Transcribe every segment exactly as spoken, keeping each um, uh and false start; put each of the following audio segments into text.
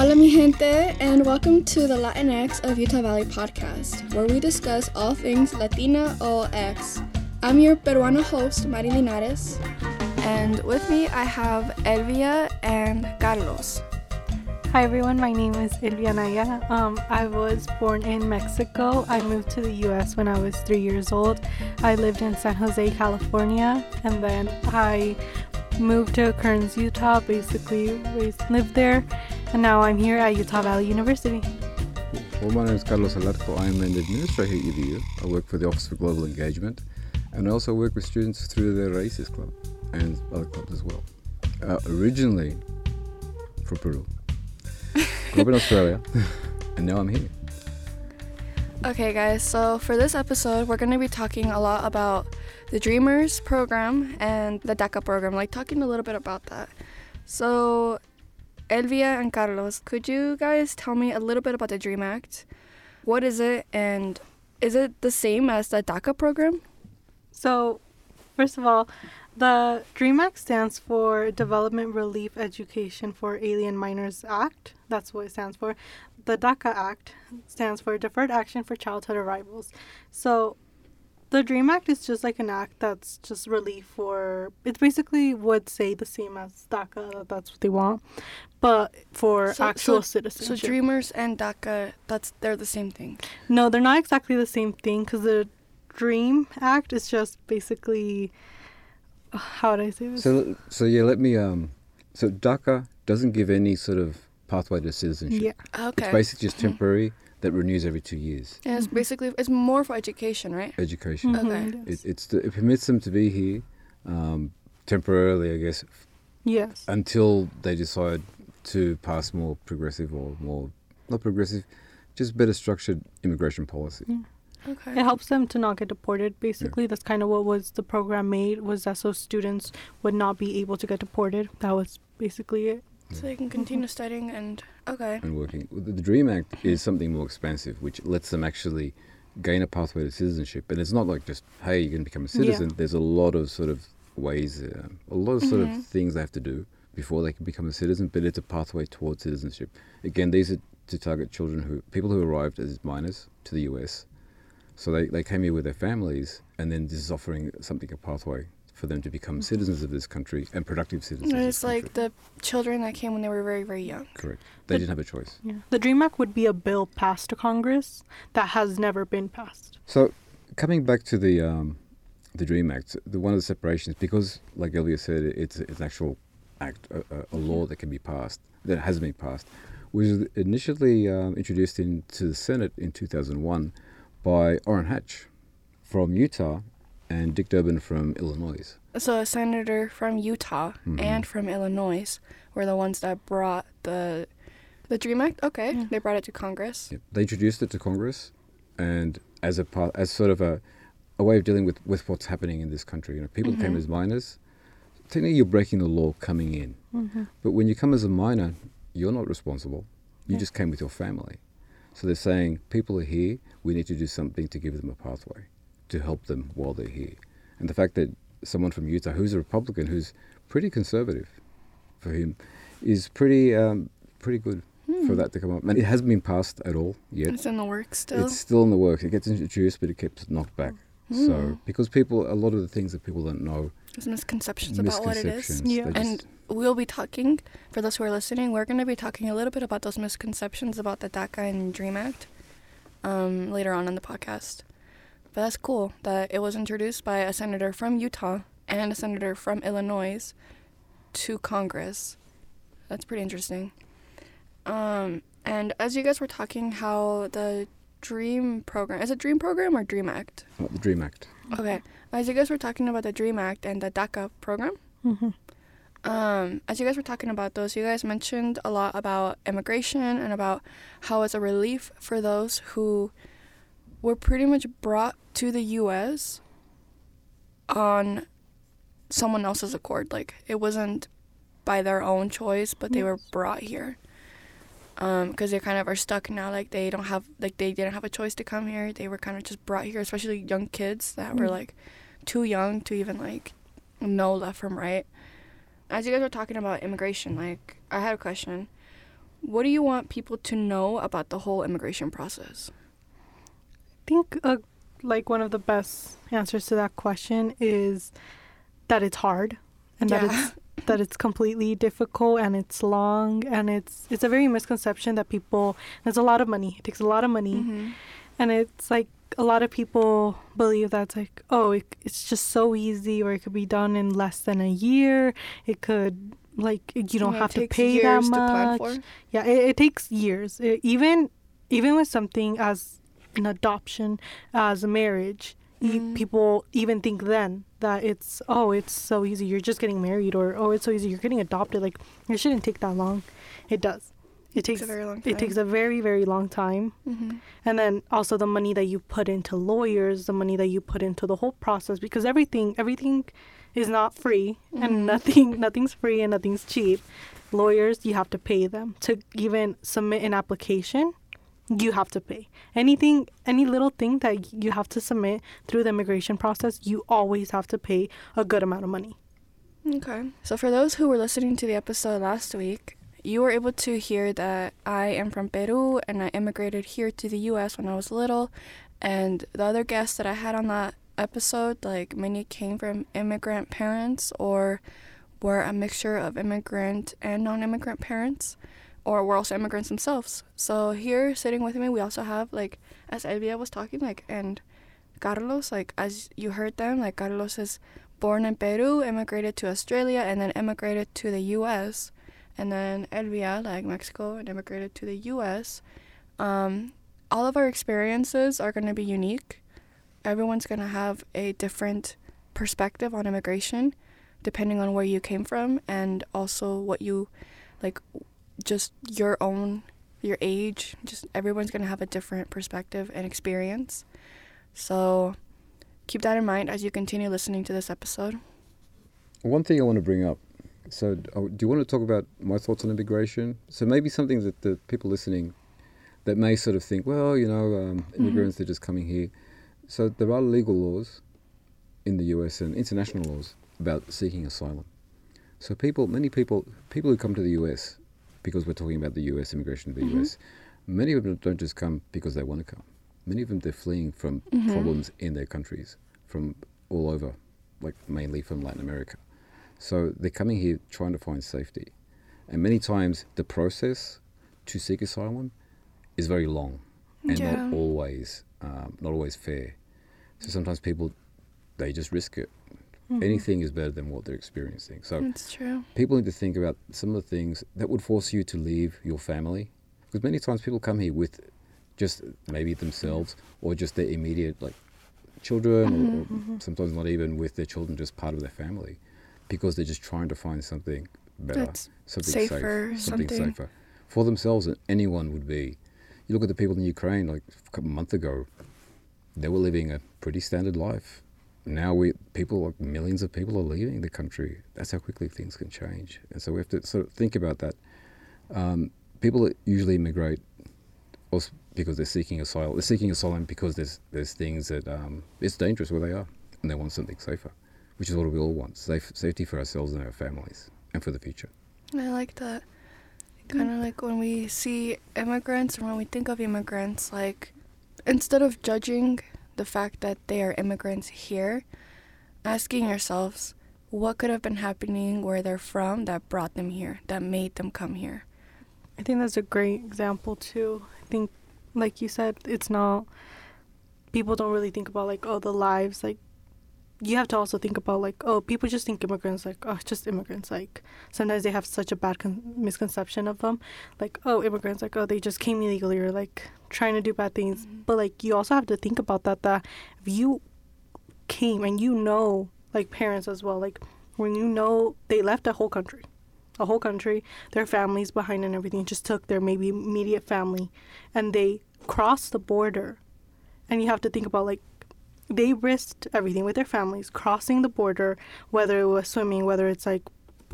Hola mi gente, and welcome to the Latinx of Utah Valley podcast, where we discuss all things Latina or X. I'm your Peruana host, Mari Linares. And with me, I have Elvia and Carlos. Hi everyone, my name is Elvia Naya. Um, I was born in Mexico. I moved to the U S when I was three years old. I lived in San Jose, California, and then I moved to Kearns, Utah, basically raised, lived there. And now I'm here at Utah Valley University. Well, my name is Carlos Alarco. I'm an administrator at U V U. I work for the Office for Global Engagement, and I also work with students through the Raices Club and other clubs as well. Uh, originally from Peru, grew up in Australia, and now I'm here. Okay, guys, so for this episode, we're going to be talking a lot about the Dreamers program and the DACA program, like talking a little bit about that. So, Elvia and Carlos, could you guys tell me a little bit about the DREAM Act? What is it, and is it the same as the DACA program? So, first of all, the DREAM Act stands for Development Relief Education for Alien Minors Act. That's what it stands for. The DACA Act stands for Deferred Action for Childhood Arrivals. So, the DREAM Act is just like an act that's just relief for, it basically would say the same as DACA, that's what they want, but for so, actual so, citizenship. So Dreamers and DACA, that's they're the same thing? No, they're not exactly the same thing, because the DREAM Act is just basically, how would I say this? So, so yeah, let me, um, so DACA doesn't give any sort of pathway to citizenship. Yeah. Okay. It's basically just temporary. That renews every two years. Yeah, it's mm-hmm. basically, it's more for education, right? Education. Mm-hmm. Okay. It, it's the, it permits them to be here um, temporarily, I guess. Yes. Until they decide to pass more progressive or more, not progressive, just better structured immigration policy. Yeah. Okay. It helps them to not get deported, basically. Yeah. That's kind of what was the program made, was that so students would not be able to get deported. That was basically it. So they can continue mm-hmm. studying and, okay. And working. The DREAM Act is something more expansive, which lets them actually gain a pathway to citizenship. And it's not like just, hey, you're going to become a citizen. Yeah. There's a lot of sort of ways, uh, a lot of sort mm-hmm. of things they have to do before they can become a citizen, but it's a pathway towards citizenship. Again, these are to target children who, people who arrived as minors to the U S. So they, they came here with their families, and then this is offering something, a pathway for them to become citizens of this country and productive citizens. And it's like the children that came when they were very, very young. Correct. They the, didn't have a choice. Yeah. The DREAM Act would be a bill passed to Congress that has never been passed. So coming back to the um, the DREAM Act, the, one of the separations, because like Elvia said, it's, it's an actual act, a, a law that can be passed, that has been passed, was initially um, introduced into the Senate in two thousand one by Orrin Hatch from Utah, and Dick Durbin from Illinois. So a senator from Utah mm-hmm. and from Illinois were the ones that brought the the DREAM Act. Okay, yeah. They brought it to Congress. Yep. They introduced it to Congress, and as a part, as sort of a, a way of dealing with, with what's happening in this country. You know, people mm-hmm. came as minors. Technically, you're breaking the law coming in, mm-hmm. but when you come as a minor, you're not responsible. You yeah. just came with your family. So they're saying people are here. We need to do something to give them a pathway, to help them while they're here. And the fact that someone from Utah, who's a Republican, who's pretty conservative for him, is pretty um, pretty good hmm. for that to come up. And it hasn't been passed at all yet. It's in the works still? It's still in the works. It gets introduced, but it gets knocked back. Hmm. So, because people, a lot of the things that people don't know. There's misconceptions, misconceptions about what it is. Yeah. And we'll be talking, for those who are listening, we're going to be talking a little bit about those misconceptions about the DACA and DREAM Act um, later on in the podcast. But that's cool that it was introduced by a senator from Utah and a senator from Illinois to Congress. That's pretty interesting. Um, and as you guys were talking, how the DREAM program, is it DREAM program or DREAM Act? Oh, the DREAM Act. Okay. As you guys were talking about the DREAM Act and the DACA program, mm-hmm. um, as you guys were talking about those, you guys mentioned a lot about immigration and about how it's a relief for those who were pretty much brought to the U S on someone else's accord. Like, it wasn't by their own choice, but they were brought here. Um, 'cause they kind of are stuck now. Like, they don't have, like, they didn't have a choice to come here. They were kind of just brought here, especially young kids that were, like, too young to even, like, know left from right. As you guys were talking about immigration, like, I had a question. What do you want people to know about the whole immigration process? I think uh, like one of the best answers to that question is that it's hard and yeah. that it's that it's completely difficult and it's long and it's it's a very misconception that people, there's a lot of money, it takes a lot of money. Mm-hmm. And it's like a lot of people believe that's like, oh, it, it's just so easy, or it could be done in less than a year. It could, like, you don't have to pay that much. Yeah, it, it takes years. It, even even with something as an adoption, as a marriage, mm. e- people even think then that it's, oh, it's so easy, you're just getting married, or, oh, it's so easy, you're getting adopted. Like, it shouldn't take that long. It does. It takes, takes a very long time. It takes a very, very long time. Mm-hmm. And then also the money that you put into lawyers, the money that you put into the whole process, because everything everything is not free, mm-hmm. and nothing nothing's free and nothing's cheap. Lawyers, you have to pay them. To even submit an application, you have to pay. Anything, any little thing that you have to submit through the immigration process, you always have to pay a good amount of money. Okay. So for those who were listening to the episode last week, you were able to hear that I am from Peru and I immigrated here to the U S when I was little. And the other guests that I had on that episode, like many came from immigrant parents or were a mixture of immigrant and non-immigrant parents, or were also immigrants themselves. So here sitting with me, we also have, like, as Elvia was talking, like, and Carlos, like, as you heard them, like, Carlos is born in Peru, immigrated to Australia, and then immigrated to the U S, and then Elvia, like Mexico, and immigrated to the U S. Um, all of our experiences are going to be unique. Everyone's going to have a different perspective on immigration, depending on where you came from, and also what you, like, just your own, your age. Just everyone's going to have a different perspective and experience. So keep that in mind as you continue listening to this episode. One thing I want to bring up. So do you want to talk about my thoughts on immigration? So maybe something that the people listening that may sort of think, well, you know, um, immigrants, mm-hmm. they're just coming here. So there are legal laws in the U S and international laws about seeking asylum. So people, many people, people who come to the U S, because we're talking about the U S, immigration to the mm-hmm. U S, many of them don't just come because they want to come. Many of them, they're fleeing from mm-hmm. problems in their countries, from all over, like mainly from Latin America. So they're coming here trying to find safety. And many times the process to seek asylum is very long and yeah. not always um, not always fair. So sometimes people, they just risk it. Mm-hmm. Anything is better than what they're experiencing. So that's true. People need to think about some of the things that would force you to leave your family. Because many times people come here with just maybe themselves or just their immediate, like, children, mm-hmm, or, or mm-hmm. sometimes not even with their children, just part of their family. Because they're just trying to find something better, that's something safer, safe, something, something safer for themselves and anyone would be. You look at the people in Ukraine, like a couple months ago, they were living a pretty standard life. Now we people, like millions of people, are leaving the country. That's how quickly things can change, and so we have to sort of think about that. Um, people that usually immigrate, also because they're seeking asylum. They're seeking asylum because there's there's things that um, it's dangerous where they are, and they want something safer. Which is what we all want, safe, safety for ourselves and our families, and for the future. I like that. Kind of like when we see immigrants, or when we think of immigrants, like, instead of judging the fact that they are immigrants here, asking yourselves, what could have been happening where they're from that brought them here, that made them come here? I think that's a great example, too. I think, like you said, it's not, people don't really think about, like, oh, the lives, like, you have to also think about, like, oh, people just think immigrants, like, oh, just immigrants. Like, sometimes they have such a bad con- misconception of them. Like, oh, immigrants, like, oh, they just came illegally or, like, trying to do bad things. Mm-hmm. But, like, you also have to think about that, that if you came and you know, like, parents as well, like, when you know they left a whole country, a whole country, their families behind and everything, just took their maybe immediate family and they crossed the border. And you have to think about, like, they risked everything with their families, crossing the border, whether it was swimming, whether it's, like,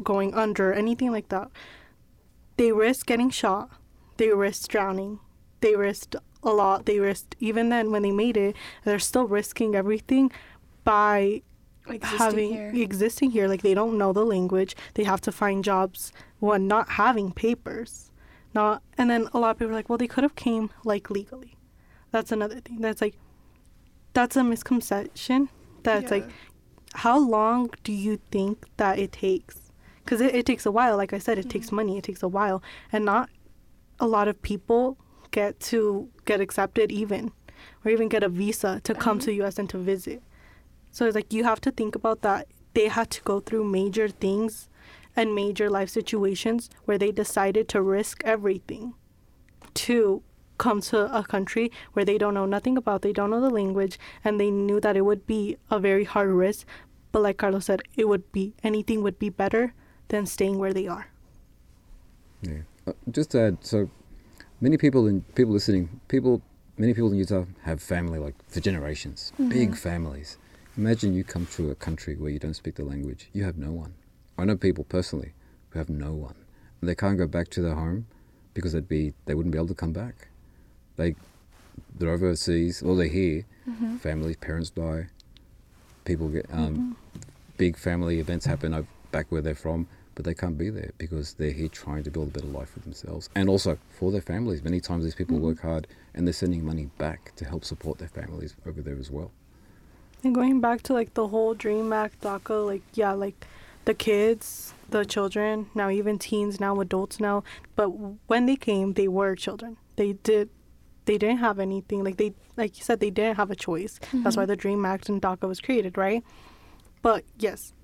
going under, anything like that. They risked getting shot. They risked drowning. They risked a lot. They risked, even then when they made it, they're still risking everything by existing having here. existing here. Like, they don't know the language. They have to find jobs when not having papers. not. And then a lot of people are like, well, they could have came, like, legally. That's another thing. That's, like, that's a misconception. That's, yeah. like, how long do you think that it takes? Because it, it takes a while. Like I said, it mm-hmm. takes money. It takes a while. And not a lot of people get to get accepted even, or even get a visa to come mm-hmm. to the U S and to visit. So it's like you have to think about that. They had to go through major things and major life situations where they decided to risk everything to come to a country where they don't know nothing about, they don't know the language, and they knew that it would be a very hard risk. But like Carlos said, it would be, anything would be better than staying where they are. Yeah. Uh, just to add, so many people in people listening, people, many people in Utah have family like for generations, mm-hmm. big families. Imagine you come to a country where you don't speak the language. You have no one. I know people personally who have no one, and they can't go back to their home because they'd be they wouldn't be able to come back. They, they're overseas, or they're here. Mm-hmm. Families, parents die. People get um, mm-hmm. big family events happen over, back where they're from. But they can't be there because they're here trying to build a better life for themselves and also for their families. Many times these people mm-hmm. work hard and they're sending money back to help support their families over there as well. And going back to like the whole DREAM Act, DACA, like, yeah, like the kids, the children, now even teens, now adults now. But when they came, they were children. They did. They didn't have anything. Like they, like you said, they didn't have a choice. Mm-hmm. That's why the DREAM Act and DACA was created, right? But yes.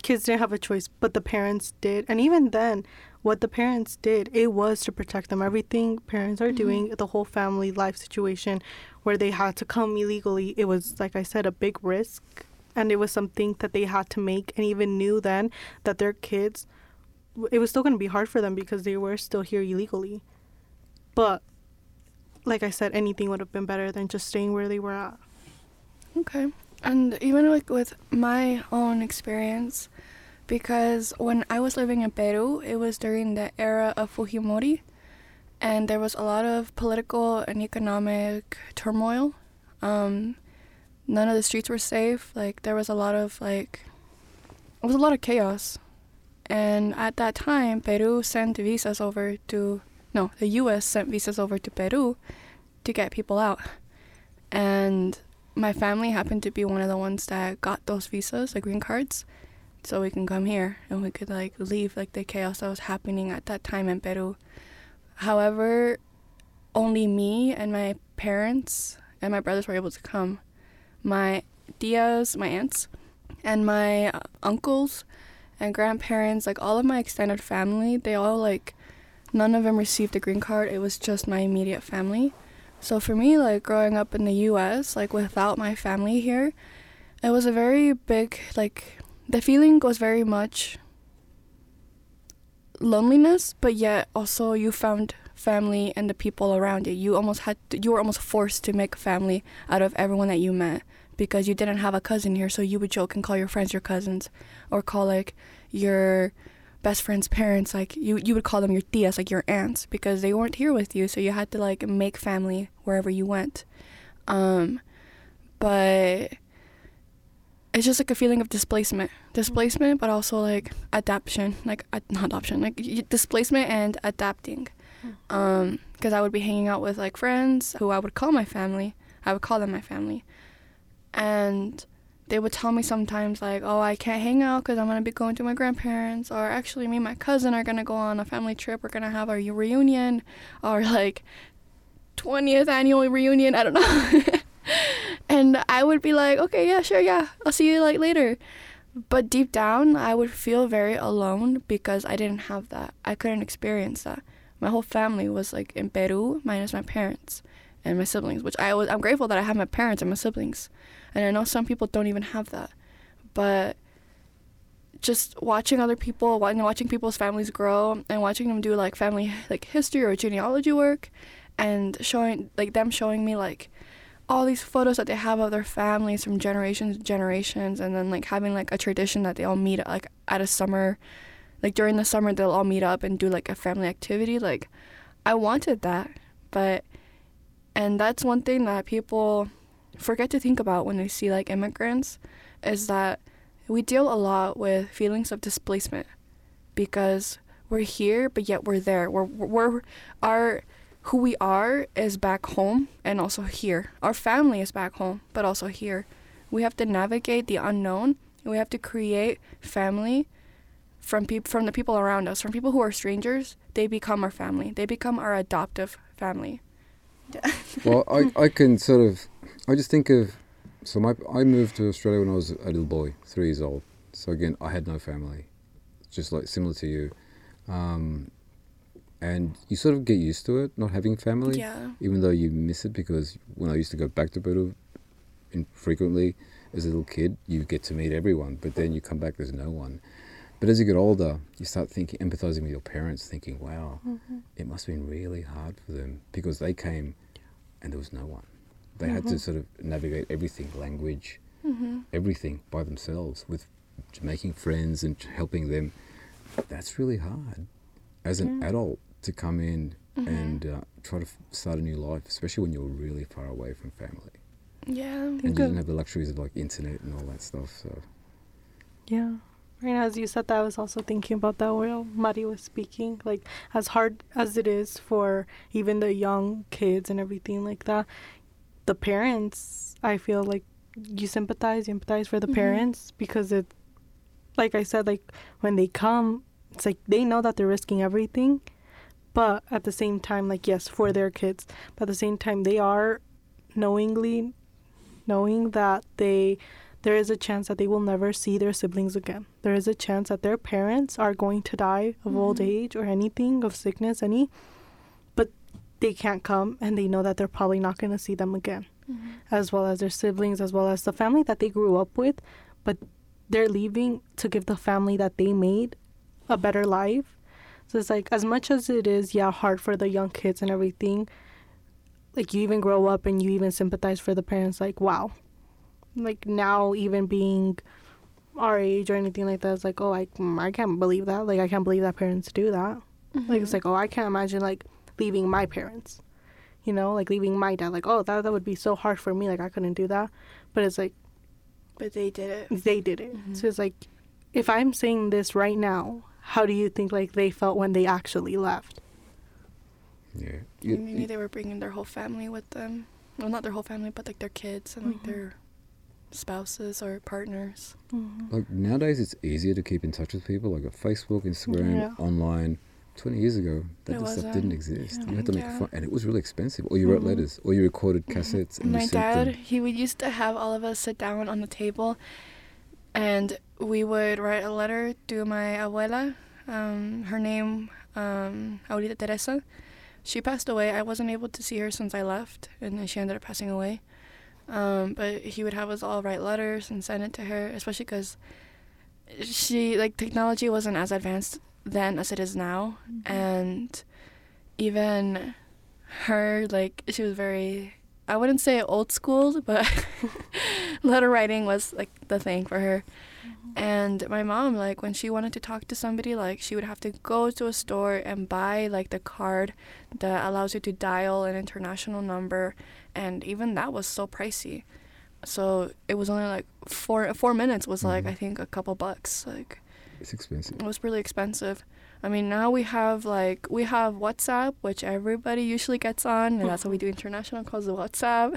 Kids didn't have a choice, but the parents did. And even then, what the parents did, it was to protect them. Everything parents are mm-hmm. doing, the whole family life situation where they had to come illegally, it was, like I said, a big risk. And it was something that they had to make and even knew then that their kids, it was still going to be hard for them because they were still here illegally. But, like I said, anything would have been better than just staying where they were at. Okay. And even like with my own experience, because when I was living in Peru, it was during the era of Fujimori, and there was a lot of political and economic turmoil. Um, none of the streets were safe. Like there was a lot of like, it was a lot of chaos. And at that time, Peru sent visas over to, no, the U S sent visas over to Peru to get people out. And my family happened to be one of the ones that got those visas, the green cards, so we can come here and we could like leave like the chaos that was happening at that time in Peru. However, only me and my parents and my brothers were able to come. My tias, my aunts, and my uncles and grandparents, like all of my extended family, they all like, none of them received the green card. It was just my immediate family. So for me, like, growing up in the U S, like, without my family here, it was a very big, like, the feeling was very much loneliness, but yet also you found family and the people around you. You almost had to, you were almost forced to make a family out of everyone that you met because you didn't have a cousin here, so you would joke and call your friends your cousins or call, like, your best friend's parents, like you you would call them your tias, like your aunts, because they weren't here with you, so you had to like make family wherever you went. Um but it's just like a feeling of displacement displacement but also like adaption, like not adoption, like displacement and adapting, um because I would be hanging out with like friends who I would call my family I would call them my family, and they would tell me sometimes, like, oh, I can't hang out because I'm going to be going to my grandparents, or actually me and my cousin are going to go on a family trip, we're going to have our reunion, or, like, twentieth annual reunion, I don't know. And I would be like, okay, yeah, sure, yeah, I'll see you, like, later. But deep down, I would feel very alone because I didn't have that. I couldn't experience that. My whole family was, like, in Peru, minus my parents and my siblings, which I was, I'm grateful that I have my parents and my siblings. And I know some people don't even have that. But just watching other people, watching people's families grow and watching them do, like, family, like, history or genealogy work and showing, like, them showing me, like, all these photos that they have of their families from generations to generations, and then, like, having, like, a tradition that they all meet, like, at a summer, like, during the summer they'll all meet up and do, like, a family activity. Like, I wanted that, but, and that's one thing that people forget to think about when they see like immigrants, is that we deal a lot with feelings of displacement because we're here, but yet we're there. We're, we're our who we are is back home and also here. Our family is back home, but also here. We have to navigate the unknown, and we have to create family from people from the people around us, from people who are strangers. They become our family. They become our adoptive family. Well, I, I can sort of, I just think of, so my I moved to Australia when I was a little boy, three years old. So again, I had no family, just like similar to you. Um, and you sort of get used to it, not having family, yeah. Even though you miss it, because when I used to go back to Peru infrequently as a little kid, you get to meet everyone, but then you come back, there's no one. But as you get older, you start thinking, empathizing with your parents, thinking, wow, mm-hmm. It must have been really hard for them because they came and there was no one. They mm-hmm. had to sort of navigate everything, language, mm-hmm. everything by themselves, with making friends and helping them. That's really hard as an yeah. adult to come in mm-hmm. and uh, try to f- start a new life, especially when you're really far away from family. Yeah. And you didn't have the luxuries of like internet and all that stuff. So. Yeah. Right now, as you said that, I was also thinking about that while Mari was speaking. Like, as hard as it is for even the young kids and everything like that, the parents, I feel like you sympathize, you empathize for the mm-hmm. parents, because it, like I said, like when they come, it's like they know that they're risking everything, but at the same time, like, yes, for their kids, but at the same time, they are knowingly knowing that they... There is a chance that they will never see their siblings again. There is a chance that their parents are going to die of mm-hmm. old age or anything, of sickness, any. But they can't come, and they know that they're probably not going to see them again, mm-hmm. as well as their siblings, as well as the family that they grew up with. But they're leaving to give the family that they made a better life. So it's like, as much as it is, yeah, hard for the young kids and everything, like you even grow up and you even sympathize for the parents, like, wow. Like, now even being our age or anything like that, it's like, oh, I, I can't believe that. Like, I can't believe that parents do that. Mm-hmm. Like, it's like, oh, I can't imagine, like, leaving my parents, you know? Like, leaving my dad. Like, oh, that that would be so hard for me. Like, I couldn't do that. But it's like... But they did it. They did it. Mm-hmm. So it's like, if I'm saying this right now, how do you think, like, they felt when they actually left? Yeah. You, Maybe you, they were bringing their whole family with them. Well, not their whole family, but, like, their kids and, mm-hmm. like, their... spouses or partners. Mm-hmm. Like, nowadays it's easier to keep in touch with people, like Facebook, Instagram, yeah. online. twenty years ago, that stuff didn't exist. Yeah. You had to make yeah. fun, and it was really expensive. Or you wrote mm-hmm. letters, or you recorded cassettes. Mm-hmm. And my dad, them. he would used to have all of us sit down on the table, and we would write a letter to my abuela. Um, her name, um, Abuelita Teresa. She passed away. I wasn't able to see her since I left, and she ended up passing away. Um, but he would have us all write letters and send it to her, especially because she, like, technology wasn't as advanced then as it is now. Mm-hmm. And even her, like, she was very, I wouldn't say old school, but letter writing was, like, the thing for her. Mm-hmm. And my mom, like, when she wanted to talk to somebody, like, she would have to go to a store and buy, like, the card that allows you to dial an international number. And even that was so pricey. So it was only like four four minutes was like, mm-hmm. I think, a couple bucks. Like, it's expensive. It was really expensive. I mean, now we have like we have WhatsApp, which everybody usually gets on. And that's what we do international calls, with WhatsApp.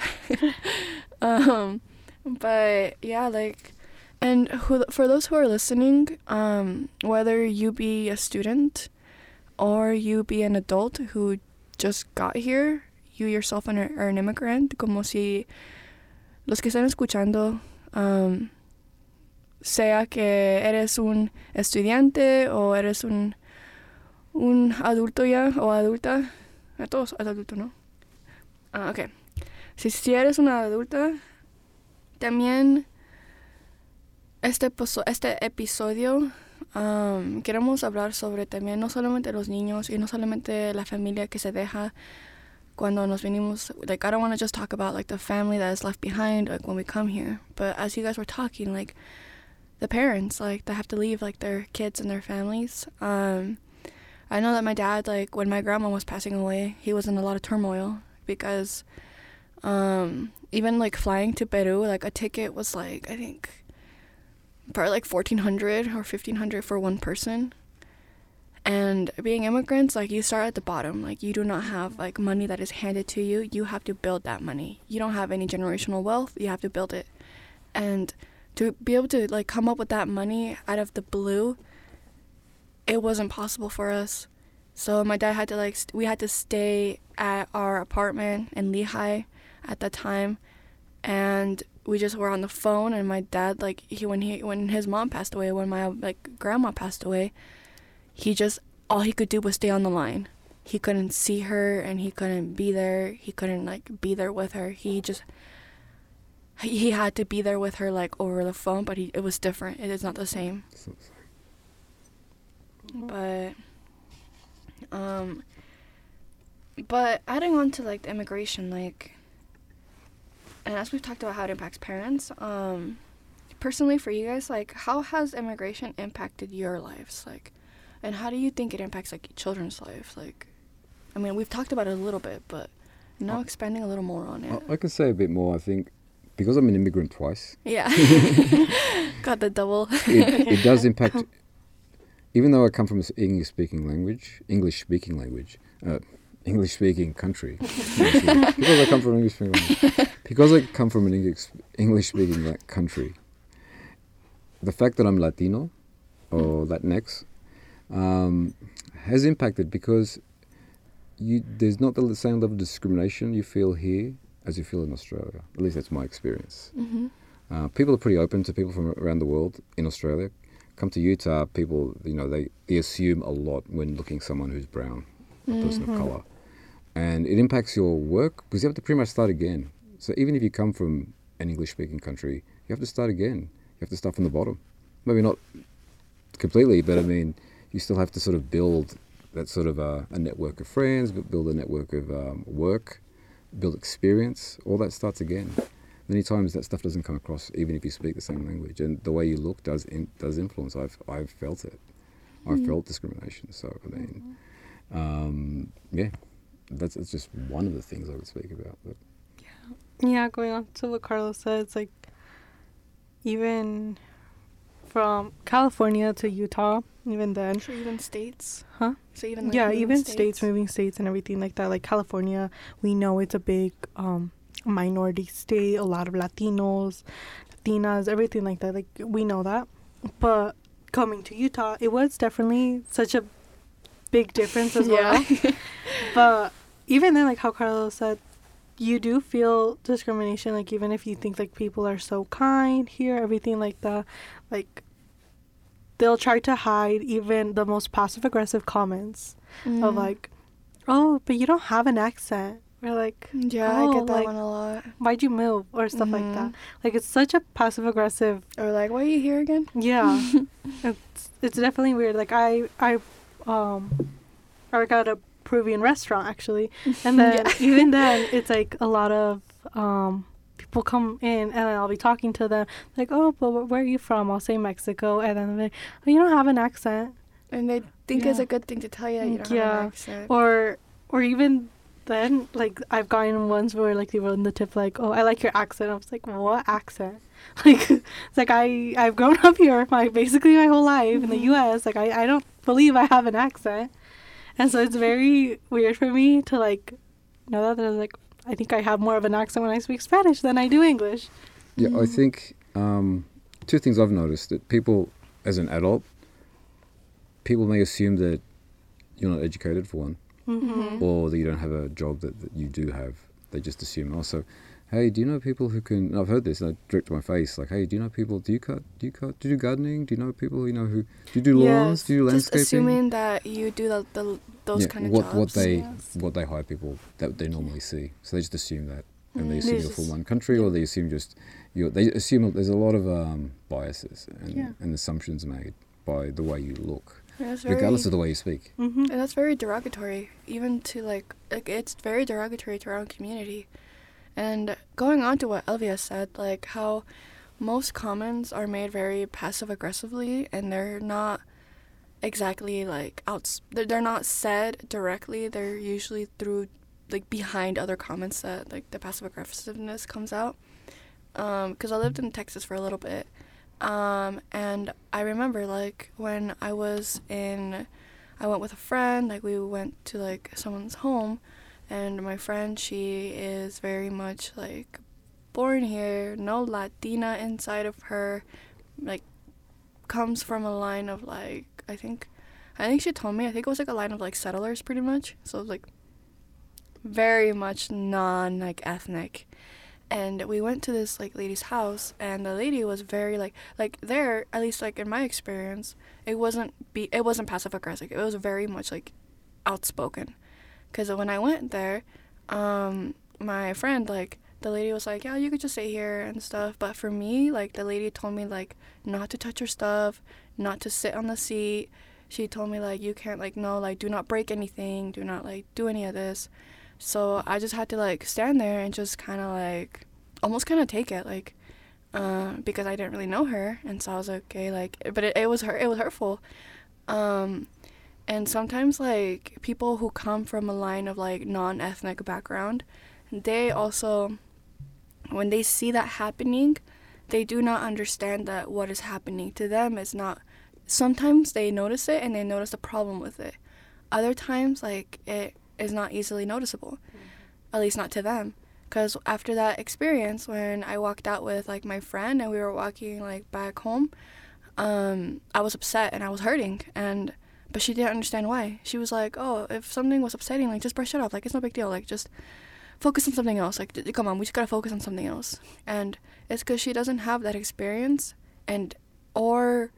um, but yeah, like, and who, for those who are listening, um, whether you be a student or you be an adult who just got here, you yourself are an immigrant, como si los que están escuchando, um, sea que eres un estudiante o eres un, un adulto ya o adulta, a todos adulto, ¿no? Uh, okay. Si, si eres una adulta, también este, este episodio um, queremos hablar sobre también no solamente los niños y no solamente la familia que se deja cuando nos venimos, like, I don't want to just talk about, like, the family that is left behind, like, when we come here. But as you guys were talking, like, the parents, like, they have to leave, like, their kids and their families. Um, I know that my dad, like, when my grandma was passing away, he was in a lot of turmoil because um, even, like, flying to Peru, like, a ticket was, like, I think probably, like, fourteen hundred or fifteen hundred for one person. And being immigrants, like, you start at the bottom. Like, you do not have, like, money that is handed to you. You have to build that money. You don't have any generational wealth. You have to build it. And to be able to, like, come up with that money out of the blue, it wasn't possible for us. So my dad had to, like, st- we had to stay at our apartment in Lehigh at the time. And we just were on the phone, and my dad, like, he when he when his mom passed away, when my, like, grandma passed away, he just, all he could do was stay on the line. He couldn't see her, and he couldn't be there. He couldn't, like, be there with her. He just, he had to be there with her, like, over the phone, but he, it was different. It is not the same. But, um, but adding on to, like, the immigration, like, and as we've talked about how it impacts parents, um, personally for you guys, like, how has immigration impacted your lives? Like, and how do you think it impacts, like, children's lives? Like, I mean, we've talked about it a little bit, but now I, expanding a little more on it. I, I can say a bit more, I think, because I'm an immigrant twice. Yeah. Got the double. it, it does impact, even though I come from an English-speaking language, English-speaking language, uh, English-speaking country. because I come from English-speaking language. Because I come from an English, English-speaking la- country, the fact that I'm Latino or Latinx, Um, has impacted because you, there's not the same level of discrimination you feel here as you feel in Australia. At least that's my experience. Mm-hmm. Uh, people are pretty open to people from around the world in Australia. Come to Utah, people, you know, they, they assume a lot when looking at someone who's brown, a mm-hmm. person of colour. And it impacts your work because you have to pretty much start again. So even if you come from an English-speaking country, you have to start again. You have to start from the bottom. Maybe not completely, but I mean, you still have to sort of build that sort of uh, a network of friends, build a network of um, work, build experience. All that starts again. Many times that stuff doesn't come across, even if you speak the same language. And the way you look does in, does influence. I've I've felt it. I've mm. felt discrimination. So I mean, um, yeah, that's it's just one of the things I would speak about. But. Yeah, yeah. Going on to what Carlos said, it's like even from California to Utah. Even then. So even states? Huh? So even like Yeah, even states? states, moving states and everything like that. Like California, we know it's a big um, minority state, a lot of Latinos, Latinas, everything like that. Like, we know that. But coming to Utah, it was definitely such a big difference as yeah. well. But even then, like how Carlos said, you do feel discrimination. Like, even if you think, like, people are so kind here, everything like that. Like, they'll try to hide even the most passive-aggressive comments mm. of, like, oh, but you don't have an accent. We're like, yeah, oh, I get that like, one a lot. Why'd you move? Or stuff mm-hmm. like that. Like, it's such a passive-aggressive. Or, like, why are you here again? Yeah. it's it's definitely weird. Like, I, I, um, I work at a Peruvian restaurant, actually. And then, yeah. even then, it's, like, a lot of, um... people come in and I'll be talking to them like, oh, but where are you from? I'll say Mexico, and then they're like, oh, you don't have an accent, and they think yeah. it's a good thing to tell you that you don't yeah. have an accent. Or or even then, like, I've gotten ones where, like, they were in the tip like, oh, I like your accent. I was like, what accent? Like, it's like I I've grown up here my basically my whole life mm-hmm. in the U S Like I I don't believe I have an accent, and so it's very weird for me to, like, know that there's like. I think I have more of an accent when I speak Spanish than I do English. Yeah, mm. I think um, two things I've noticed. That people, as an adult, people may assume that you're not educated, for one, mm-hmm. or that you don't have a job that, that you do have. They just assume. Also, hey, do you know people who can... And I've heard this, and I direct to my face, like, hey, do you know people... Do you cut? Do you cut? Do you do gardening? Do you know people, you know, who... Do you do lawns? Yes, do you do landscaping? Just assuming that you do the... the Those yeah, kind of what, jobs. What they, yes. what they hire people that they normally see. So they just assume that. And they assume they you're from one country or they assume just... You're, they assume there's a lot of um, biases and, yeah. and assumptions made by the way you look. Regardless very, of the way you speak. Mm-hmm. And that's very derogatory. Even to like, like... It's very derogatory to our own community. And going on to what Elvia said, like how most comments are made very passive-aggressively and they're not... exactly like outs they're not said directly, they're usually through like behind other comments that like the passive aggressiveness comes out um because I lived in Texas for a little bit um and I remember like when I was in I went with a friend, like we went to like someone's home, and my friend, she is very much like born here, no Latina inside of her, like comes from a line of like, I think, I think she told me, I think it was like a line of like settlers pretty much, so like very much non like ethnic. And we went to this like lady's house, and the lady was very like like there, at least like in my experience, it wasn't be it wasn't passive aggressive. It was very much like outspoken, because when I went there, um, my friend, like the lady was like, yeah, you could just stay here and stuff. But for me, like the lady told me like not to touch her stuff, not to sit on the seat. She told me like you can't like no like do not break anything, do not like do any of this. So I just had to, like, stand there and just kind of, like, almost kind of take it, like, uh, because I didn't really know her. And so I was like, okay, like, but it, it was her, it was hurtful. Um, and sometimes, like, people who come from a line of, like, non-ethnic background, they also, when they see that happening, they do not understand that what is happening to them is not, sometimes they notice it and they notice the problem with it. Other times, like, it is not easily noticeable, mm-hmm. at least not to them. Because after that experience, when I walked out with like my friend and we were walking like back home, um, I was upset and I was hurting, and but she didn't understand why. She was like, "Oh, if something was upsetting, like just brush it off. Like it's no big deal. Like just focus on something else. Like d- come on, we just gotta focus on something else." And it's because she doesn't have that experience, and or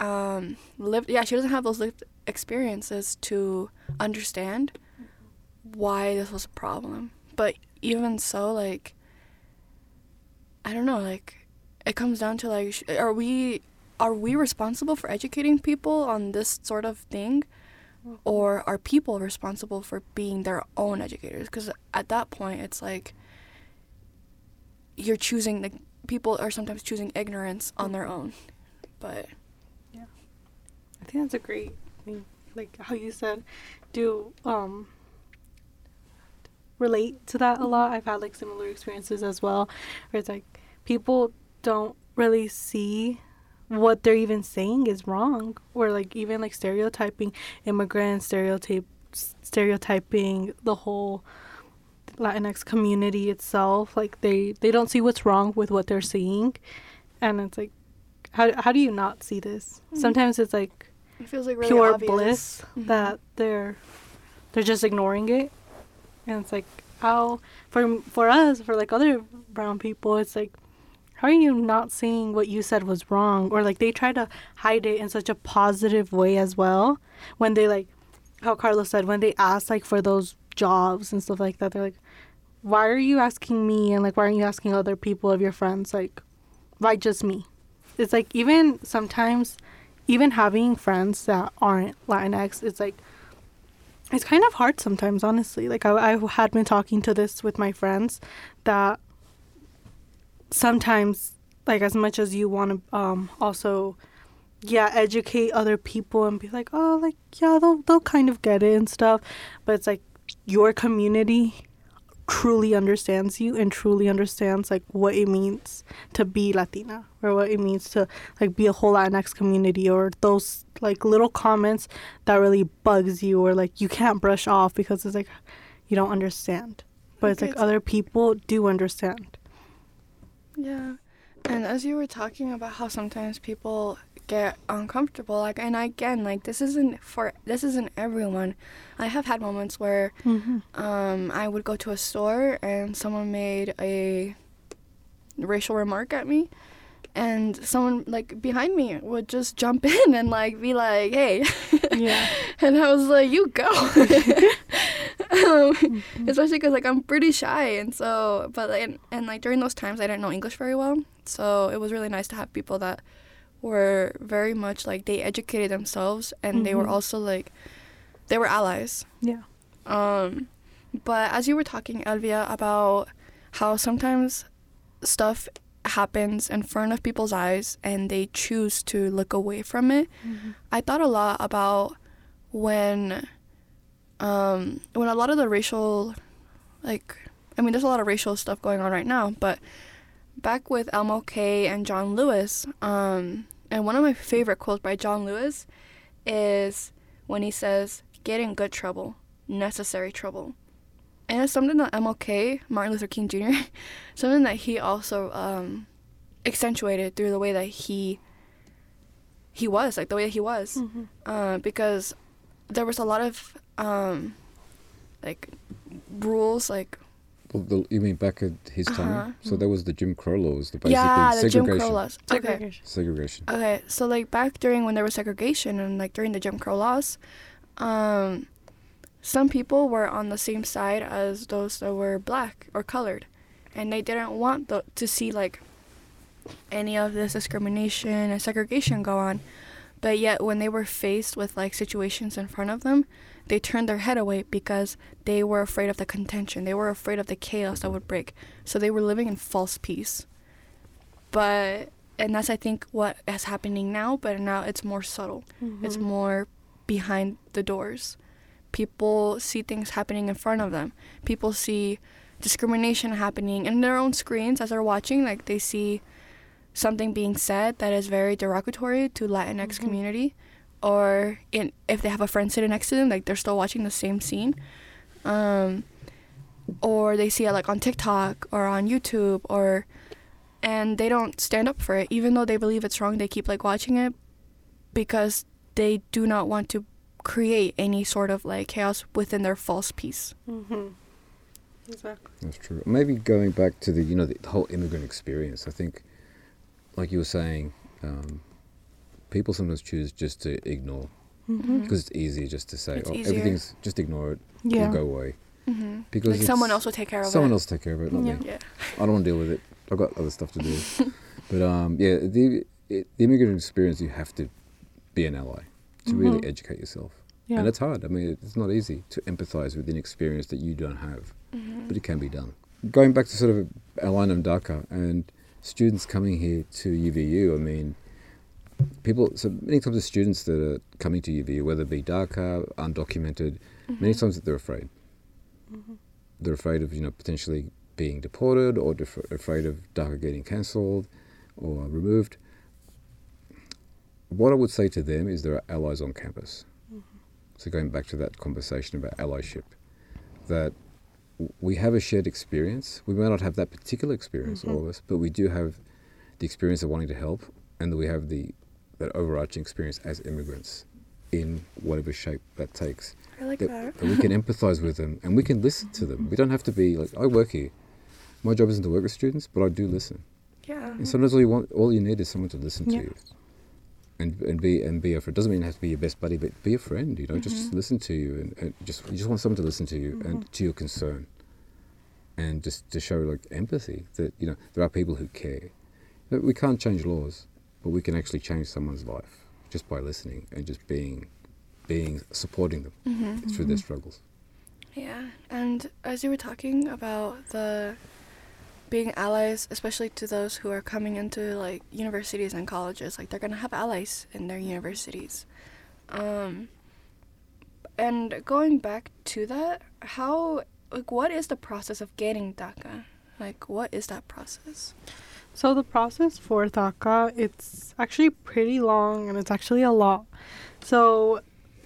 um, lived. Yeah, she doesn't have those lived experiences to understand why this was a problem. But even so, like, I don't know, like, it comes down to, like, sh- are we are we responsible for educating people on this sort of thing, or are people responsible for being their own educators? Because at that point, it's like you're choosing, like, people are sometimes choosing ignorance on their own. But, yeah. I think that's a great thing, like, how you said, do, um... relate to that a lot. I've had like similar experiences as well, where it's like people don't really see what they're even saying is wrong, or like even like stereotyping immigrants, stereotype stereotyping the whole Latinx community itself. Like they they don't see what's wrong with what they're seeing, and it's like how how do you not see this? Mm-hmm. Sometimes it's like it feels like really pure obvious. bliss mm-hmm. that they're they're just ignoring it. And it's like, how, for for us, for, like, other brown people, it's like, how are you not seeing what you said was wrong? Or, like, they try to hide it in such a positive way as well. When they, like, how Carlos said, when they ask, like, for those jobs and stuff like that, they're like, why are you asking me? And, like, why aren't you asking other people of your friends? Like, why just me? It's like, even sometimes, even having friends that aren't Latinx, it's like, it's kind of hard sometimes, honestly. Like, I, I had been talking to this with my friends, that sometimes, like, as much as you want to um, also, yeah, educate other people and be like, oh, like, yeah, they'll, they'll kind of get it and stuff. But it's like your community truly understands you and truly understands, like, what it means to be Latina, or what it means to, like, be a whole Latinx community, or those like little comments that really bugs you, or like you can't brush off because it's like you don't understand. But it's like other people do understand. Yeah. And as you were talking about how sometimes people get uncomfortable, like, and again, like, this isn't for this isn't everyone. I have had moments where mm-hmm. um I would go to a store and someone made a racial remark at me, and someone, like, behind me would just jump in and, like, be like, hey. Yeah. And I was like, you go. um, mm-hmm. Especially because, like, I'm pretty shy. And so, but, like, and, and, like, during those times, I didn't know English very well. So it was really nice to have people that were very much, like, they educated themselves. And mm-hmm. they were also, like, they were allies. Yeah. Um, but as you were talking, Elvia, about how sometimes stuff happens in front of people's eyes and they choose to look away from it. Mm-hmm. I thought a lot about when um when a lot of the racial, like, I mean, there's a lot of racial stuff going on right now, but back with M L K and John Lewis, um and one of my favorite quotes by John Lewis is when he says, get in good trouble, necessary trouble. And it's something that M L K, Martin Luther King Junior, something that he also um, accentuated through the way that he he was, like the way that he was. Mm-hmm. Uh, because there was a lot of, um, like, rules, like... Well, the, you mean back at his time? Uh-huh. So that was the Jim Crow laws, the basically yeah, the segregation. Jim Crow laws. Okay. Segregation. Segregation. Okay, so like back during when there was segregation and like during the Jim Crow laws, um, some people were on the same side as those that were black or colored, and they didn't want the, to see like any of this discrimination and segregation go on. But yet when they were faced with like situations in front of them, they turned their head away because they were afraid of the contention. They were afraid of the chaos that would break. So they were living in false peace. But, and that's, I think, what is happening now, but now it's more subtle. Mm-hmm. It's more behind the doors. People see things happening in front of them. People see discrimination happening in their own screens as they're watching. Like, they see something being said that is very derogatory to Latinx mm-hmm. community. Or in, if they have a friend sitting next to them, like, they're still watching the same scene. Um, or they see it, like, on TikTok or on YouTube, or and they don't stand up for it. Even though they believe it's wrong, they keep, like, watching it because they do not want to create any sort of, like, chaos within their false peace. Mm-hmm. Exactly. That's true. Maybe going back to the, you know, the whole immigrant experience, I think, like you were saying... Um, people sometimes choose just to ignore because mm-hmm. it's easier just to say, it's oh, easier. Everything's just ignore it, yeah. It'll go away. Mm-hmm. Because like someone else will take care of someone it. Someone else will take care of it, not yeah. me. Yeah. I don't want to deal with it. I've got other stuff to do. But um, yeah, the, it, the immigrant experience, you have to be an ally to mm-hmm. really educate yourself. Yeah. And it's hard. I mean, it's not easy to empathize with an experience that you don't have, mm-hmm. but it can be done. Going back to sort of Alanum DACA and students coming here to U V U, I mean, people, so many times the students that are coming to U V U, whether it be DACA, undocumented, mm-hmm. many times that they're afraid. Mm-hmm. They're afraid of, you know, potentially being deported or def- afraid of DACA getting cancelled or removed. What I would say to them is there are allies on campus. Mm-hmm. So going back to that conversation about allyship, that we have a shared experience. We may not have that particular experience, mm-hmm. all of us, but we do have the experience of wanting to help, and that we have the that overarching experience as immigrants in whatever shape that takes. I like that. That. That we can empathize with them and we can listen to them. We don't have to be like, I work here. My job isn't to work with students, but I do listen. Yeah. And sometimes all you want, all you need is someone to listen yeah. to you and and be and be a friend. It doesn't mean you have to be your best buddy, but be a friend, you know, mm-hmm. just listen to you and, and just you just want someone to listen to you mm-hmm. and to your concern. And just to show like empathy that, you know, there are people who care. That we can't change laws. But we can actually change someone's life just by listening and just being, being supporting them mm-hmm, through mm-hmm. their struggles. Yeah, and as you were talking about the being allies, especially to those who are coming into like universities and colleges, like they're gonna have allies in their universities. Um, and going back to that, how like what is the process of getting DACA? Like what is that process? So the process for DACA, it's actually pretty long and it's actually a lot. So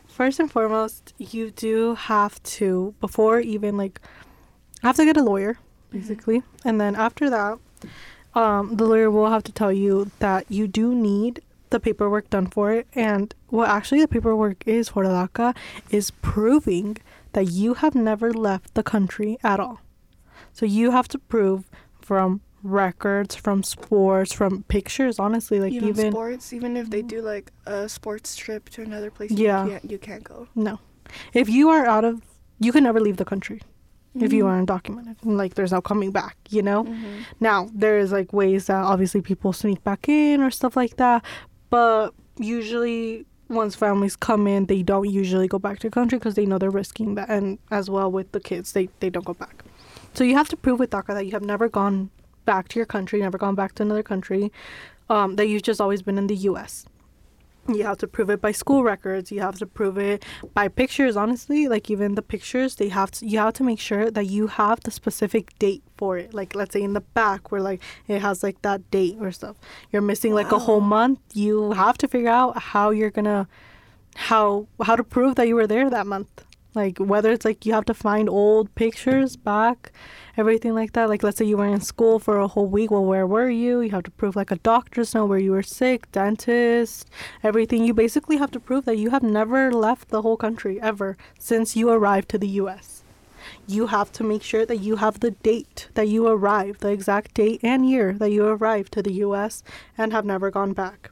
first and foremost, you do have to, before even like, have to get a lawyer, basically. Mm-hmm. And then after that, um, the lawyer will have to tell you that you do need the paperwork done for it. And what actually the paperwork is for DACA is proving that you have never left the country at all. So you have to prove from records, from sports, from pictures, honestly, like even, even sports, even if they do like a sports trip to another place, yeah, you can't, you can't go. No, if you are out of, you can never leave the country mm-hmm. if you are undocumented. Like there's no coming back, you know. Mm-hmm. Now there is like ways that obviously people sneak back in or stuff like that, but usually once families come in, they don't usually go back to the country because they know they're risking that, and as well with the kids, they they don't go back. So you have to prove with DACA that you have never gone back to your country, never gone back to another country, um, that you've just always been in the U S. You have to prove it by school records. You have to prove it by pictures, honestly. Like, even the pictures, they have to, you have to make sure that you have the specific date for it. Like, let's say in the back where, like, it has, like, that date or stuff. You're missing, wow. like, a whole month. You have to figure out how you're going to how how to prove that you were there that month. Like, whether it's like you have to find old pictures back, everything like that. Like, let's say you were in school for a whole week. Well, where were you? You have to prove like a doctor's note where you were sick, dentist, everything. You basically have to prove that you have never left the whole country ever since you arrived to the U S You have to make sure that you have the date that you arrived, the exact date and year that you arrived to the U S and have never gone back.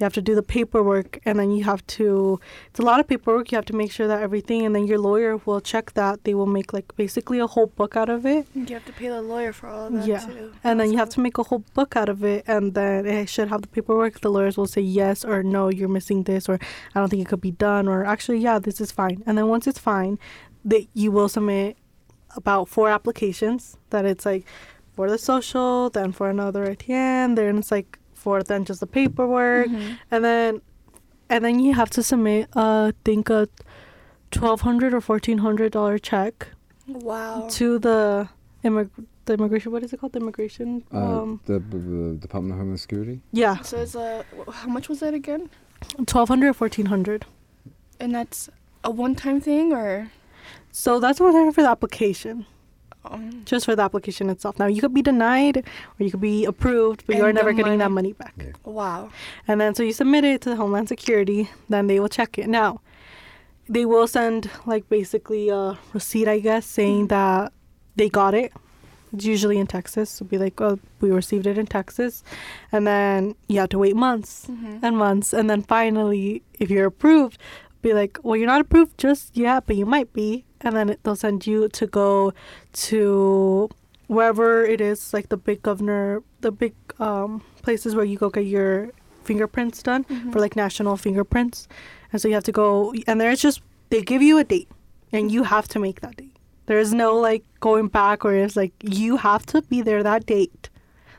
You have to do the paperwork, and then you have to, it's a lot of paperwork. You have to make sure that everything, and then your lawyer will check that. They will make like basically a whole book out of it. You have to pay the lawyer for all of that, yeah. too. And then so. you have to make a whole book out of it, and then it should have the paperwork. The lawyers will say yes or no, you're missing this, or I don't think it could be done, or actually, yeah, this is fine. And then once it's fine, that you will submit about four applications that it's like for the social, then for another at the end, then it's like, forth than just the paperwork, mm-hmm. and then and then you have to submit uh think a twelve hundred or fourteen hundred dollar check. Wow. To the immig- the immigration. What is it called? The immigration. Uh, um, the, the, the Department of Homeland Security. Yeah. So it's a uh, how much was that again? Twelve hundred or fourteen hundred. And that's a one-time thing, or? So that's one time for the application. Just for the application itself. Now, you could be denied or you could be approved, but you are never getting that money back. Yeah. Wow. And then so you submit it to the Homeland Security, then they will check it. Now, they will send like basically a receipt, I guess, saying that they got it. It's usually in Texas. It'll be like, oh, we received it in Texas. And then you have to wait months mm-hmm. and months. And then finally, if you're approved, be like, well, you're not approved just yet, but you might be. And then they'll send you to go to wherever it is, like the big governor, the big um, places where you go get your fingerprints done mm-hmm. for like national fingerprints. And so you have to go, and there's just, they give you a date and you have to make that date. There is no like going back, or it's like you have to be there that date.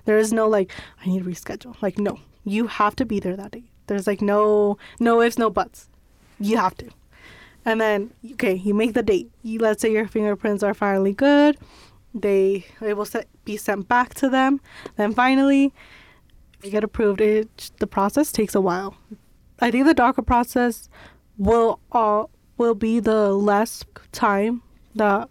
There is no like, I need to reschedule. Like, no, you have to be there that date. There's like no, no ifs, no buts. You have to. And then, okay, you make the date. You, let's say your fingerprints are finally good. They it will set, be sent back to them. Then finally, if you get approved, it, the process takes a while. I think the DACA process will uh, will be the less time that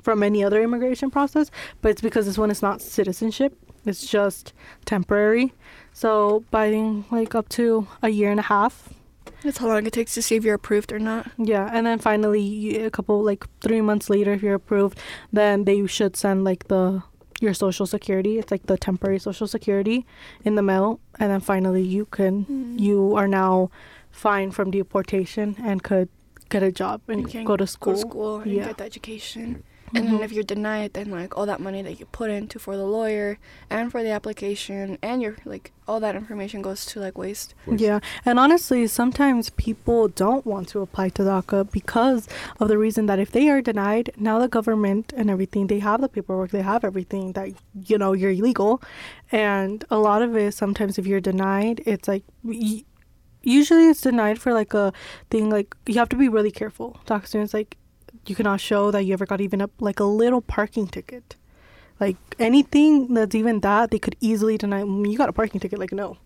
from any other immigration process, but it's because this one is not citizenship. It's just temporary. So by like up to a year and a half. That's how long it takes to see if you're approved or not. Yeah, and then finally, a couple, like, three months later, if you're approved, then they should send, like, the your social security. It's, like, the temporary social security in the mail. And then finally, you can, mm. you are now fine from deportation and could get a job and go to school. Go to school and yeah. get the education. Mm-hmm. And then if you're denied, then, like, all that money that you put into for the lawyer and for the application and your, like, all that information goes to, like, waste. waste. Yeah. And honestly, sometimes people don't want to apply to DACA because of the reason that if they are denied, now the government and everything, they have the paperwork, they have everything that, you know, you're illegal. And a lot of it, sometimes if you're denied, it's like, y- usually it's denied for, like, a thing, like, you have to be really careful. DACA students, like, you cannot show that you ever got even a, like, a little parking ticket. Like, anything that's even that, they could easily deny. You got a parking ticket, like, no.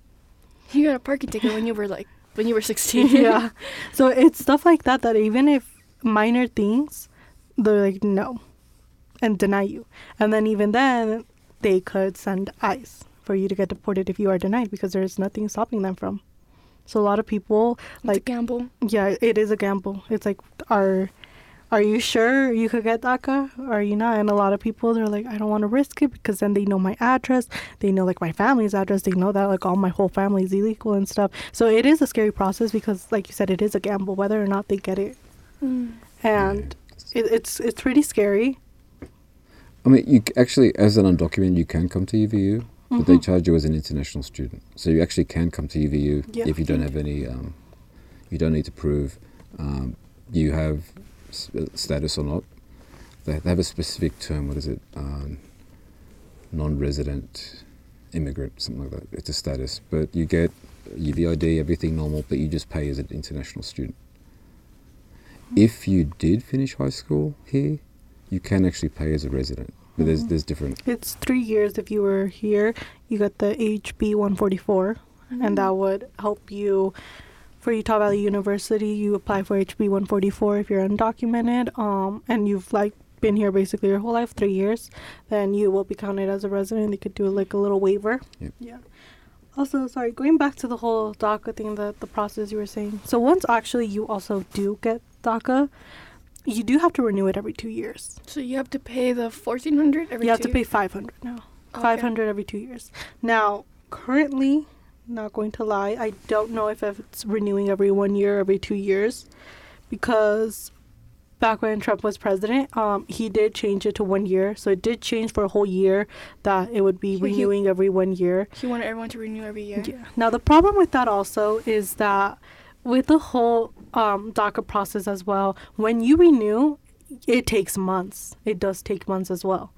You got a parking ticket when you were, like, when you were sixteen. Yeah. So it's stuff like that, that even if minor things, they're like, no, and deny you. And then even then, they could send ICE for you to get deported if you are denied, because there's nothing stopping them from. So a lot of people, like... It's a gamble. Yeah, it is a gamble. It's like our... Are you sure you could get DACA? Are you not? And a lot of people, they're like, I don't want to risk it, because then they know my address. They know, like, my family's address. They know that, like, all my whole family is illegal and stuff. So it is a scary process because, like you said, it is a gamble whether or not they get it. Mm. And yeah. it, it's it's pretty scary. I mean, you actually, as an undocumented, you can come to U V U, but mm-hmm. they charge you as an international student. So you actually can come to U V U yeah. if you don't have any, um, you don't need to prove um, you have... status or not. They have a specific term. What is it? Um, non-resident immigrant, something like that. It's a status, but you get U V I D, everything normal, but you just pay as an international student. If you did finish high school here, you can actually pay as a resident, but there's there's different. It's three years if you were here. You got the H B one forty-four, mm-hmm. and that would help you for Utah Valley University, you apply for H B one forty-four if you're undocumented, um, and you've like been here basically your whole life, three years, then you will be counted as a resident. They could do like a little waiver. Yep. Yeah. Also, sorry, going back to the whole DACA thing, the, the process you were saying. So once actually you also do get DACA, you do have to renew it every two years. So you have to pay the fourteen hundred dollars every two years? You have to pay five hundred dollars now. Okay. five hundred dollars every two years. Now, currently, not going to lie, I don't know if it's renewing every one year, every two years, because back when Trump was president, um, he did change it to one year. So it did change for a whole year that it would be he, renewing he, every one year. He wanted everyone to renew every year. Yeah. Now, the problem with that also is that with the whole um, DACA process as well, when you renew, it takes months. It does take months as well.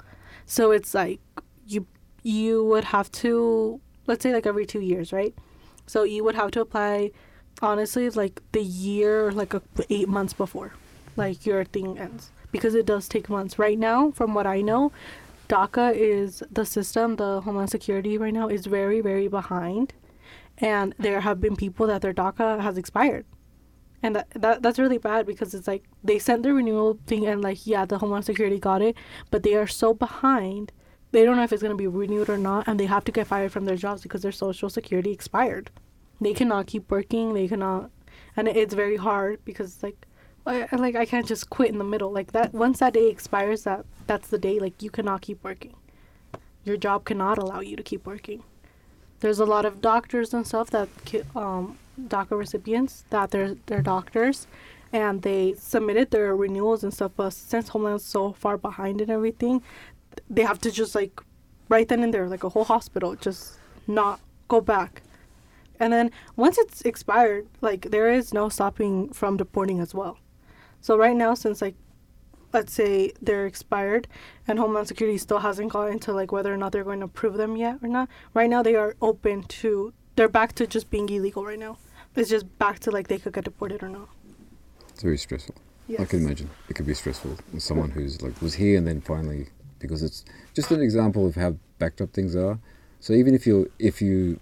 So it's like you you would have to, let's say like every two years, right? So you would have to apply, honestly, like the year, like a, eight months before, like your thing ends. Because it does take months. Right now, from what I know, DACA is the system, the Homeland Security right now is very, very behind. And there have been people that their DACA has expired. And that, that that's really bad because it's like they sent the renewal thing and like, yeah, the Homeland Security got it. But they are so behind. They don't know if it's going to be renewed or not. And they have to get fired from their jobs because their Social Security expired. They cannot keep working. They cannot. And it, it's very hard because it's like, I, like I can't just quit in the middle. Like that. Once that day expires, that that's the day. Like you cannot keep working. Your job cannot allow you to keep working. There's a lot of doctors and stuff that um, DACA recipients that they're, they're doctors and they submitted their renewals and stuff. But since Homeland's so far behind and everything, they have to just like right then and there, like a whole hospital, just not go back. And then once it's expired, like there is no stopping from deporting as well. So right now, since like, let's say they're expired and Homeland Security still hasn't gotten to like whether or not they're going to approve them yet or not. Right now they are open to, they're back to just being illegal right now. It's just back to like they could get deported or not. It's very stressful. Yes. I can imagine it could be stressful with someone who's like was here and then finally, because it's just an example of how backed up things are. So even if you if you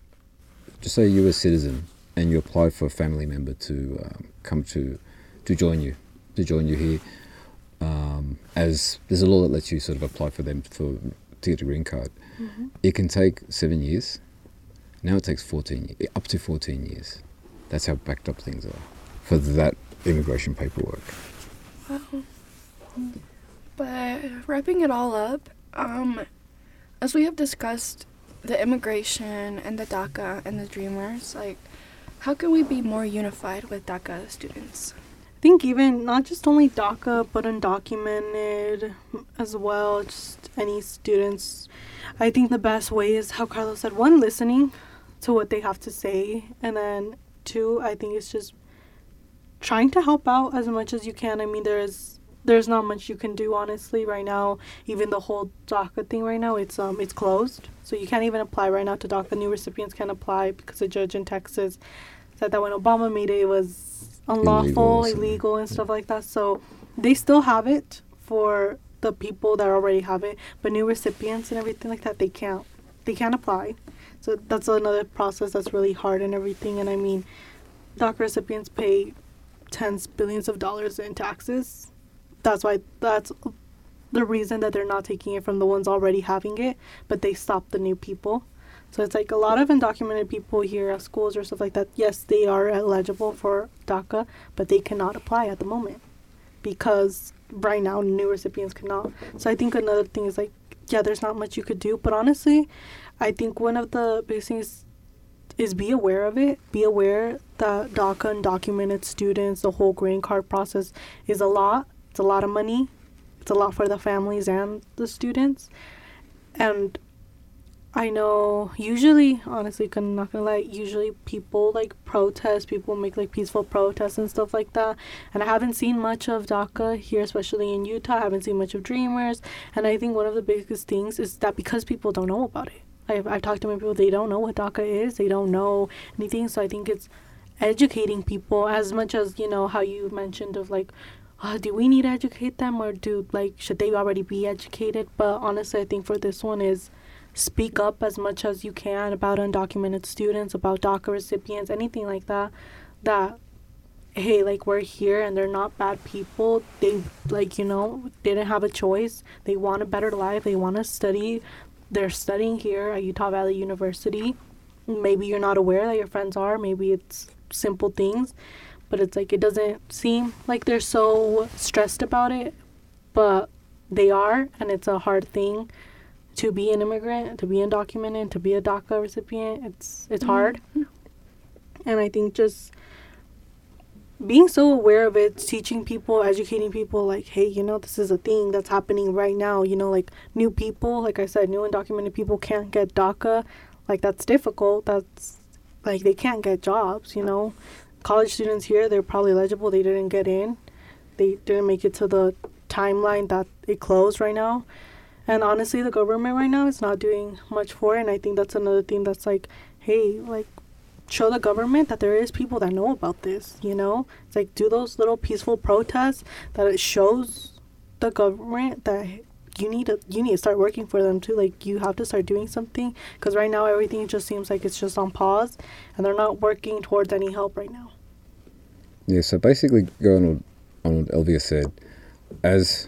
just say you're a citizen and you apply for a family member to um, come to to join you to join you here. Um, as there's a law that lets you sort of apply for them for to get a green card. Mm-hmm. It can take seven years. Now it takes fourteen, up to fourteen years. That's how backed up things are for that immigration paperwork. Wow. But wrapping it all up, um, as we have discussed the immigration and the DACA and the Dreamers, like, how can we be more unified with DACA students? I think even not just only DACA, but undocumented as well, just any students. I think the best way is how Carlos said, one, listening to what they have to say. And then two, I think it's just trying to help out as much as you can. I mean, there is there's not much you can do, honestly, right now. Even the whole DACA thing right now, it's um it's closed. So you can't even apply right now to DACA. New recipients can't apply because a judge in Texas said that when Obama made it, it was unlawful, illegal, illegal and stuff like that. So they still have it for the people that already have it, but new recipients and everything like that, they can't they can't apply. So that's another process that's really hard and everything. And I mean, DACA recipients pay tens billions of dollars in taxes. That's why that's the reason that they're not taking it from the ones already having it, but they stop the new people. So it's like a lot of undocumented people here at schools or stuff like that. Yes, they are eligible for DACA, but they cannot apply at the moment because right now new recipients cannot. So I think another thing is like, yeah, there's not much you could do. But honestly, I think one of the biggest things is be aware of it. Be aware that DACA, undocumented students, the whole green card process is a lot. It's a lot of money. It's a lot for the families and the students. And I know usually, honestly, I'm not gonna lie, usually people like protest, people make like peaceful protests and stuff like that. And I haven't seen much of DACA here, especially in Utah. I haven't seen much of Dreamers. And I think one of the biggest things is that because people don't know about it. I've, I've talked to many people, they don't know what DACA is. They don't know anything. So I think it's educating people as much as, you know, how you mentioned of like, Uh, do we need to educate them or do like should they already be educated? But honestly, I think for this one is speak up as much as you can about undocumented students, about DACA recipients, anything like that. that, hey, like, we're here and they're not bad people. They, like, you know, didn't have a choice. They want a better life. They want to study. They're studying here at Utah Valley University. Maybe you're not aware that your friends are. Maybe it's simple things. But it's like, it doesn't seem like they're so stressed about it. But they are, and it's a hard thing to be an immigrant, to be undocumented, to be a DACA recipient. It's it's hard. Mm-hmm. And I think just being so aware of it, teaching people, educating people, like, hey, you know, this is a thing that's happening right now. You know, like, new people, like I said, new undocumented people can't get DACA. Like, that's difficult. That's, like, they can't get jobs, you know. College students here, they're probably eligible. They didn't get in. They didn't make it to the timeline that it closed right now. And honestly, the government right now is not doing much for it. And I think that's another thing that's like, hey, like, show the government that there is people that know about this, you know? It's like, do those little peaceful protests that it shows the government that you need to you need to start working for them too. Like, you have to start doing something, because right now everything just seems like it's just on pause and they're not working towards any help right now. Yeah, so basically going on what Elvia said, as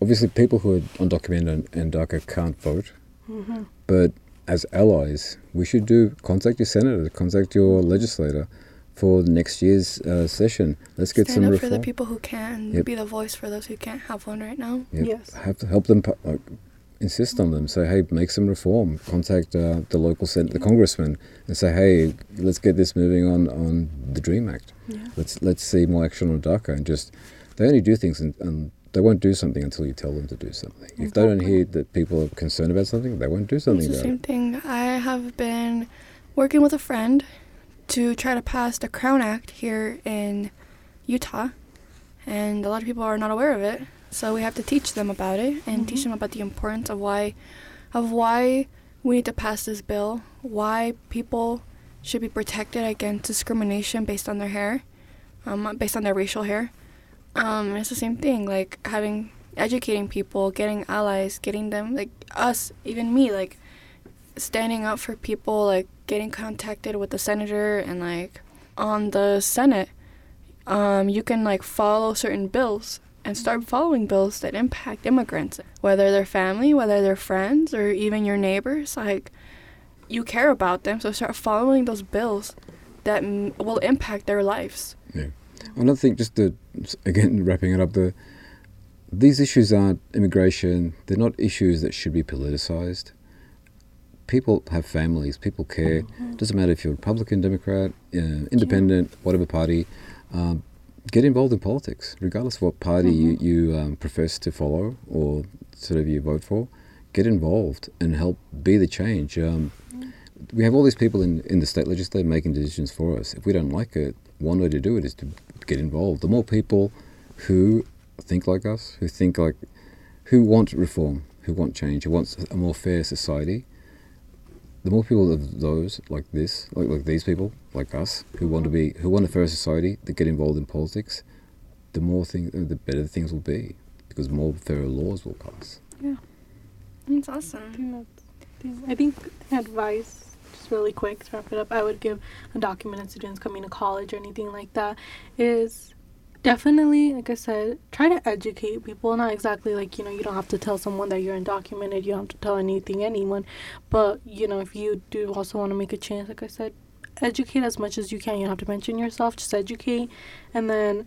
obviously people who are undocumented and, and DACA can't vote, mm-hmm. but as allies, we should do contact your senator, contact your legislator for next year's uh, session. Let's get Stand some reform. Stand up for the people who can, yep. be the voice for those who can't have one right now. Yep. Yes, have to help them, like, insist on them. Say, hey, make some reform. Contact uh, the local sen- the congressman, and say, hey, let's get this moving on on the DREAM Act. Yeah. Let's let's see more action on DACA, and just they only do things and. and They won't do something until you tell them to do something. If they don't hear that people are concerned about something, they won't do something about it. It's the same thing. I have been working with a friend to try to pass the Crown Act here in Utah, and a lot of people are not aware of it. So we have to teach them about it and mm-hmm. teach them about the importance of why, of why we need to pass this bill, why people should be protected against discrimination based on their hair, um, based on their racial hair. Um, it's the same thing, like, having, educating people, getting allies, getting them, like, us, even me, like, standing up for people, like, getting contacted with the senator and, like, on the Senate, um, you can, like, follow certain bills and start following bills that impact immigrants, whether they're family, whether they're friends, or even your neighbors, like, you care about them, so start following those bills that m- will impact their lives. Yeah. Another thing, just to, again, wrapping it up, the these issues aren't immigration. They're not issues that should be politicized. People have families. People care. Mm-hmm. It doesn't matter if you're Republican, Democrat, uh, independent, yeah. whatever party. Um, get involved in politics, regardless of what party mm-hmm. you, you um, profess to follow or sort of you vote for. Get involved and help be the change. Um, mm-hmm. We have all these people in, in the state legislature making decisions for us. If we don't like it, one way to do it is to get involved. The more people who think like us, who think like, who want reform, who want change, who wants a more fair society, the more people of those like this, like like these people, like us, who want to be, who want a fair society, that get involved in politics, the more things, the better things will be, because more fairer laws will pass. Yeah, that's awesome. I think advice. Really quick to wrap it up, I would give undocumented students coming to college or anything like that is definitely, like I said, try to educate people. Not exactly like, you know, you don't have to tell someone that you're undocumented, you don't have to tell anything anyone, but, you know, if you do also want to make a change, like I said, educate as much as you can. You don't have to mention yourself, just educate. And then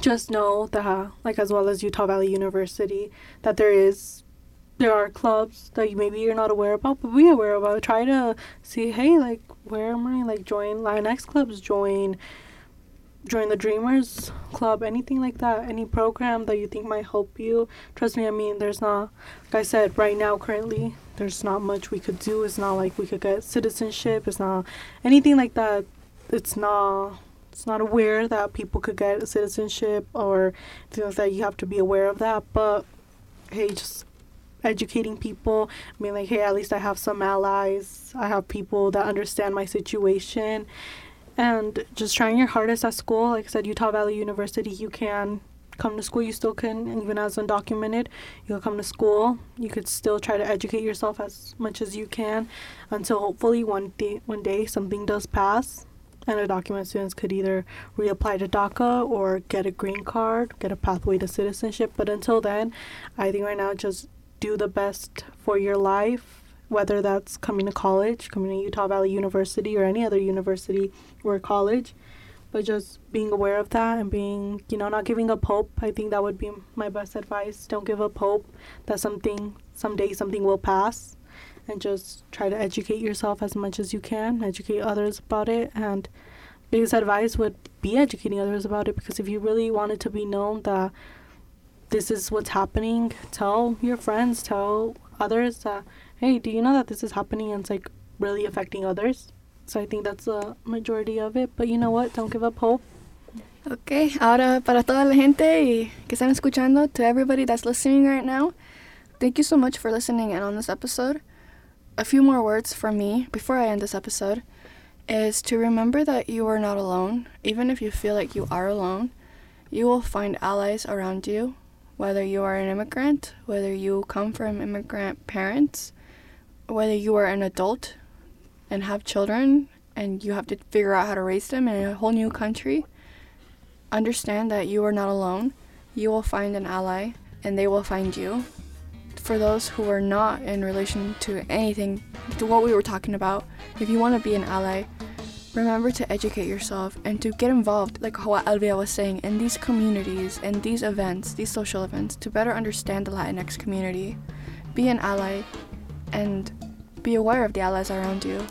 just know that, like, as well as Utah Valley University, that there is there are clubs that maybe you're not aware about, but be aware about. Try to see, hey, like, where am I? Like, join Latinx clubs, join join the Dreamers Club, anything like that, any program that you think might help you. Trust me, I mean, there's not, like I said, right now, currently, there's not much we could do. It's not like we could get citizenship. It's not anything like that. It's not... It's not aware that people could get citizenship or things like that. You have to be aware of that, but, hey, just... educating people. I mean, like, hey, at least I have some allies. I have people that understand my situation. And just trying your hardest at school. Like I said, Utah Valley University, you can come to school. You still can, even as undocumented, you'll come to school. You could still try to educate yourself as much as you can until hopefully one day, one day something does pass. Undocumented document students could either reapply to DACA or get a green card, get a pathway to citizenship. But until then, I think right now just do the best for your life, whether that's coming to college, coming to Utah Valley University or any other university or college. But just being aware of that and being, you know, not giving up hope. I think that would be my best advice. Don't give up hope that something, someday something will pass. And just try to educate yourself as much as you can, educate others about it. And biggest advice would be educating others about it, because if you really want it to be known that this is what's happening, tell your friends, tell others that, hey, do you know that this is happening and it's like really affecting others? So I think that's the majority of it. But you know what? Don't give up hope. Okay, ahora para toda la gente y que están escuchando, to everybody that's listening right now, thank you so much for listening in on this episode. A few more words from me before I end this episode is to remember that you are not alone. Even if you feel like you are alone, you will find allies around you, whether you are an immigrant, whether you come from immigrant parents, whether you are an adult and have children and you have to figure out how to raise them in a whole new country. Understand that you are not alone. You will find an ally and they will find you. For those who are not in relation to anything, to what we were talking about, if you want to be an ally, remember to educate yourself and to get involved, like what Elvia was saying, in these communities and these events, these social events, to better understand the Latinx community. Be an ally and be aware of the allies around you.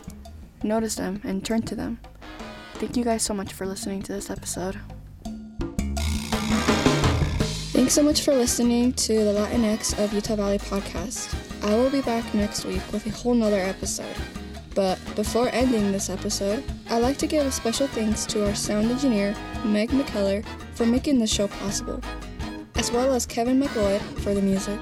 Notice them and turn to them. Thank you guys so much for listening to this episode. Thanks so much for listening to the Latinx of Utah Valley podcast. I will be back next week with a whole nother episode. But before ending this episode, I'd like to give a special thanks to our sound engineer, Meg McKellar, for making this show possible, as well as Kevin MacLeod for the music.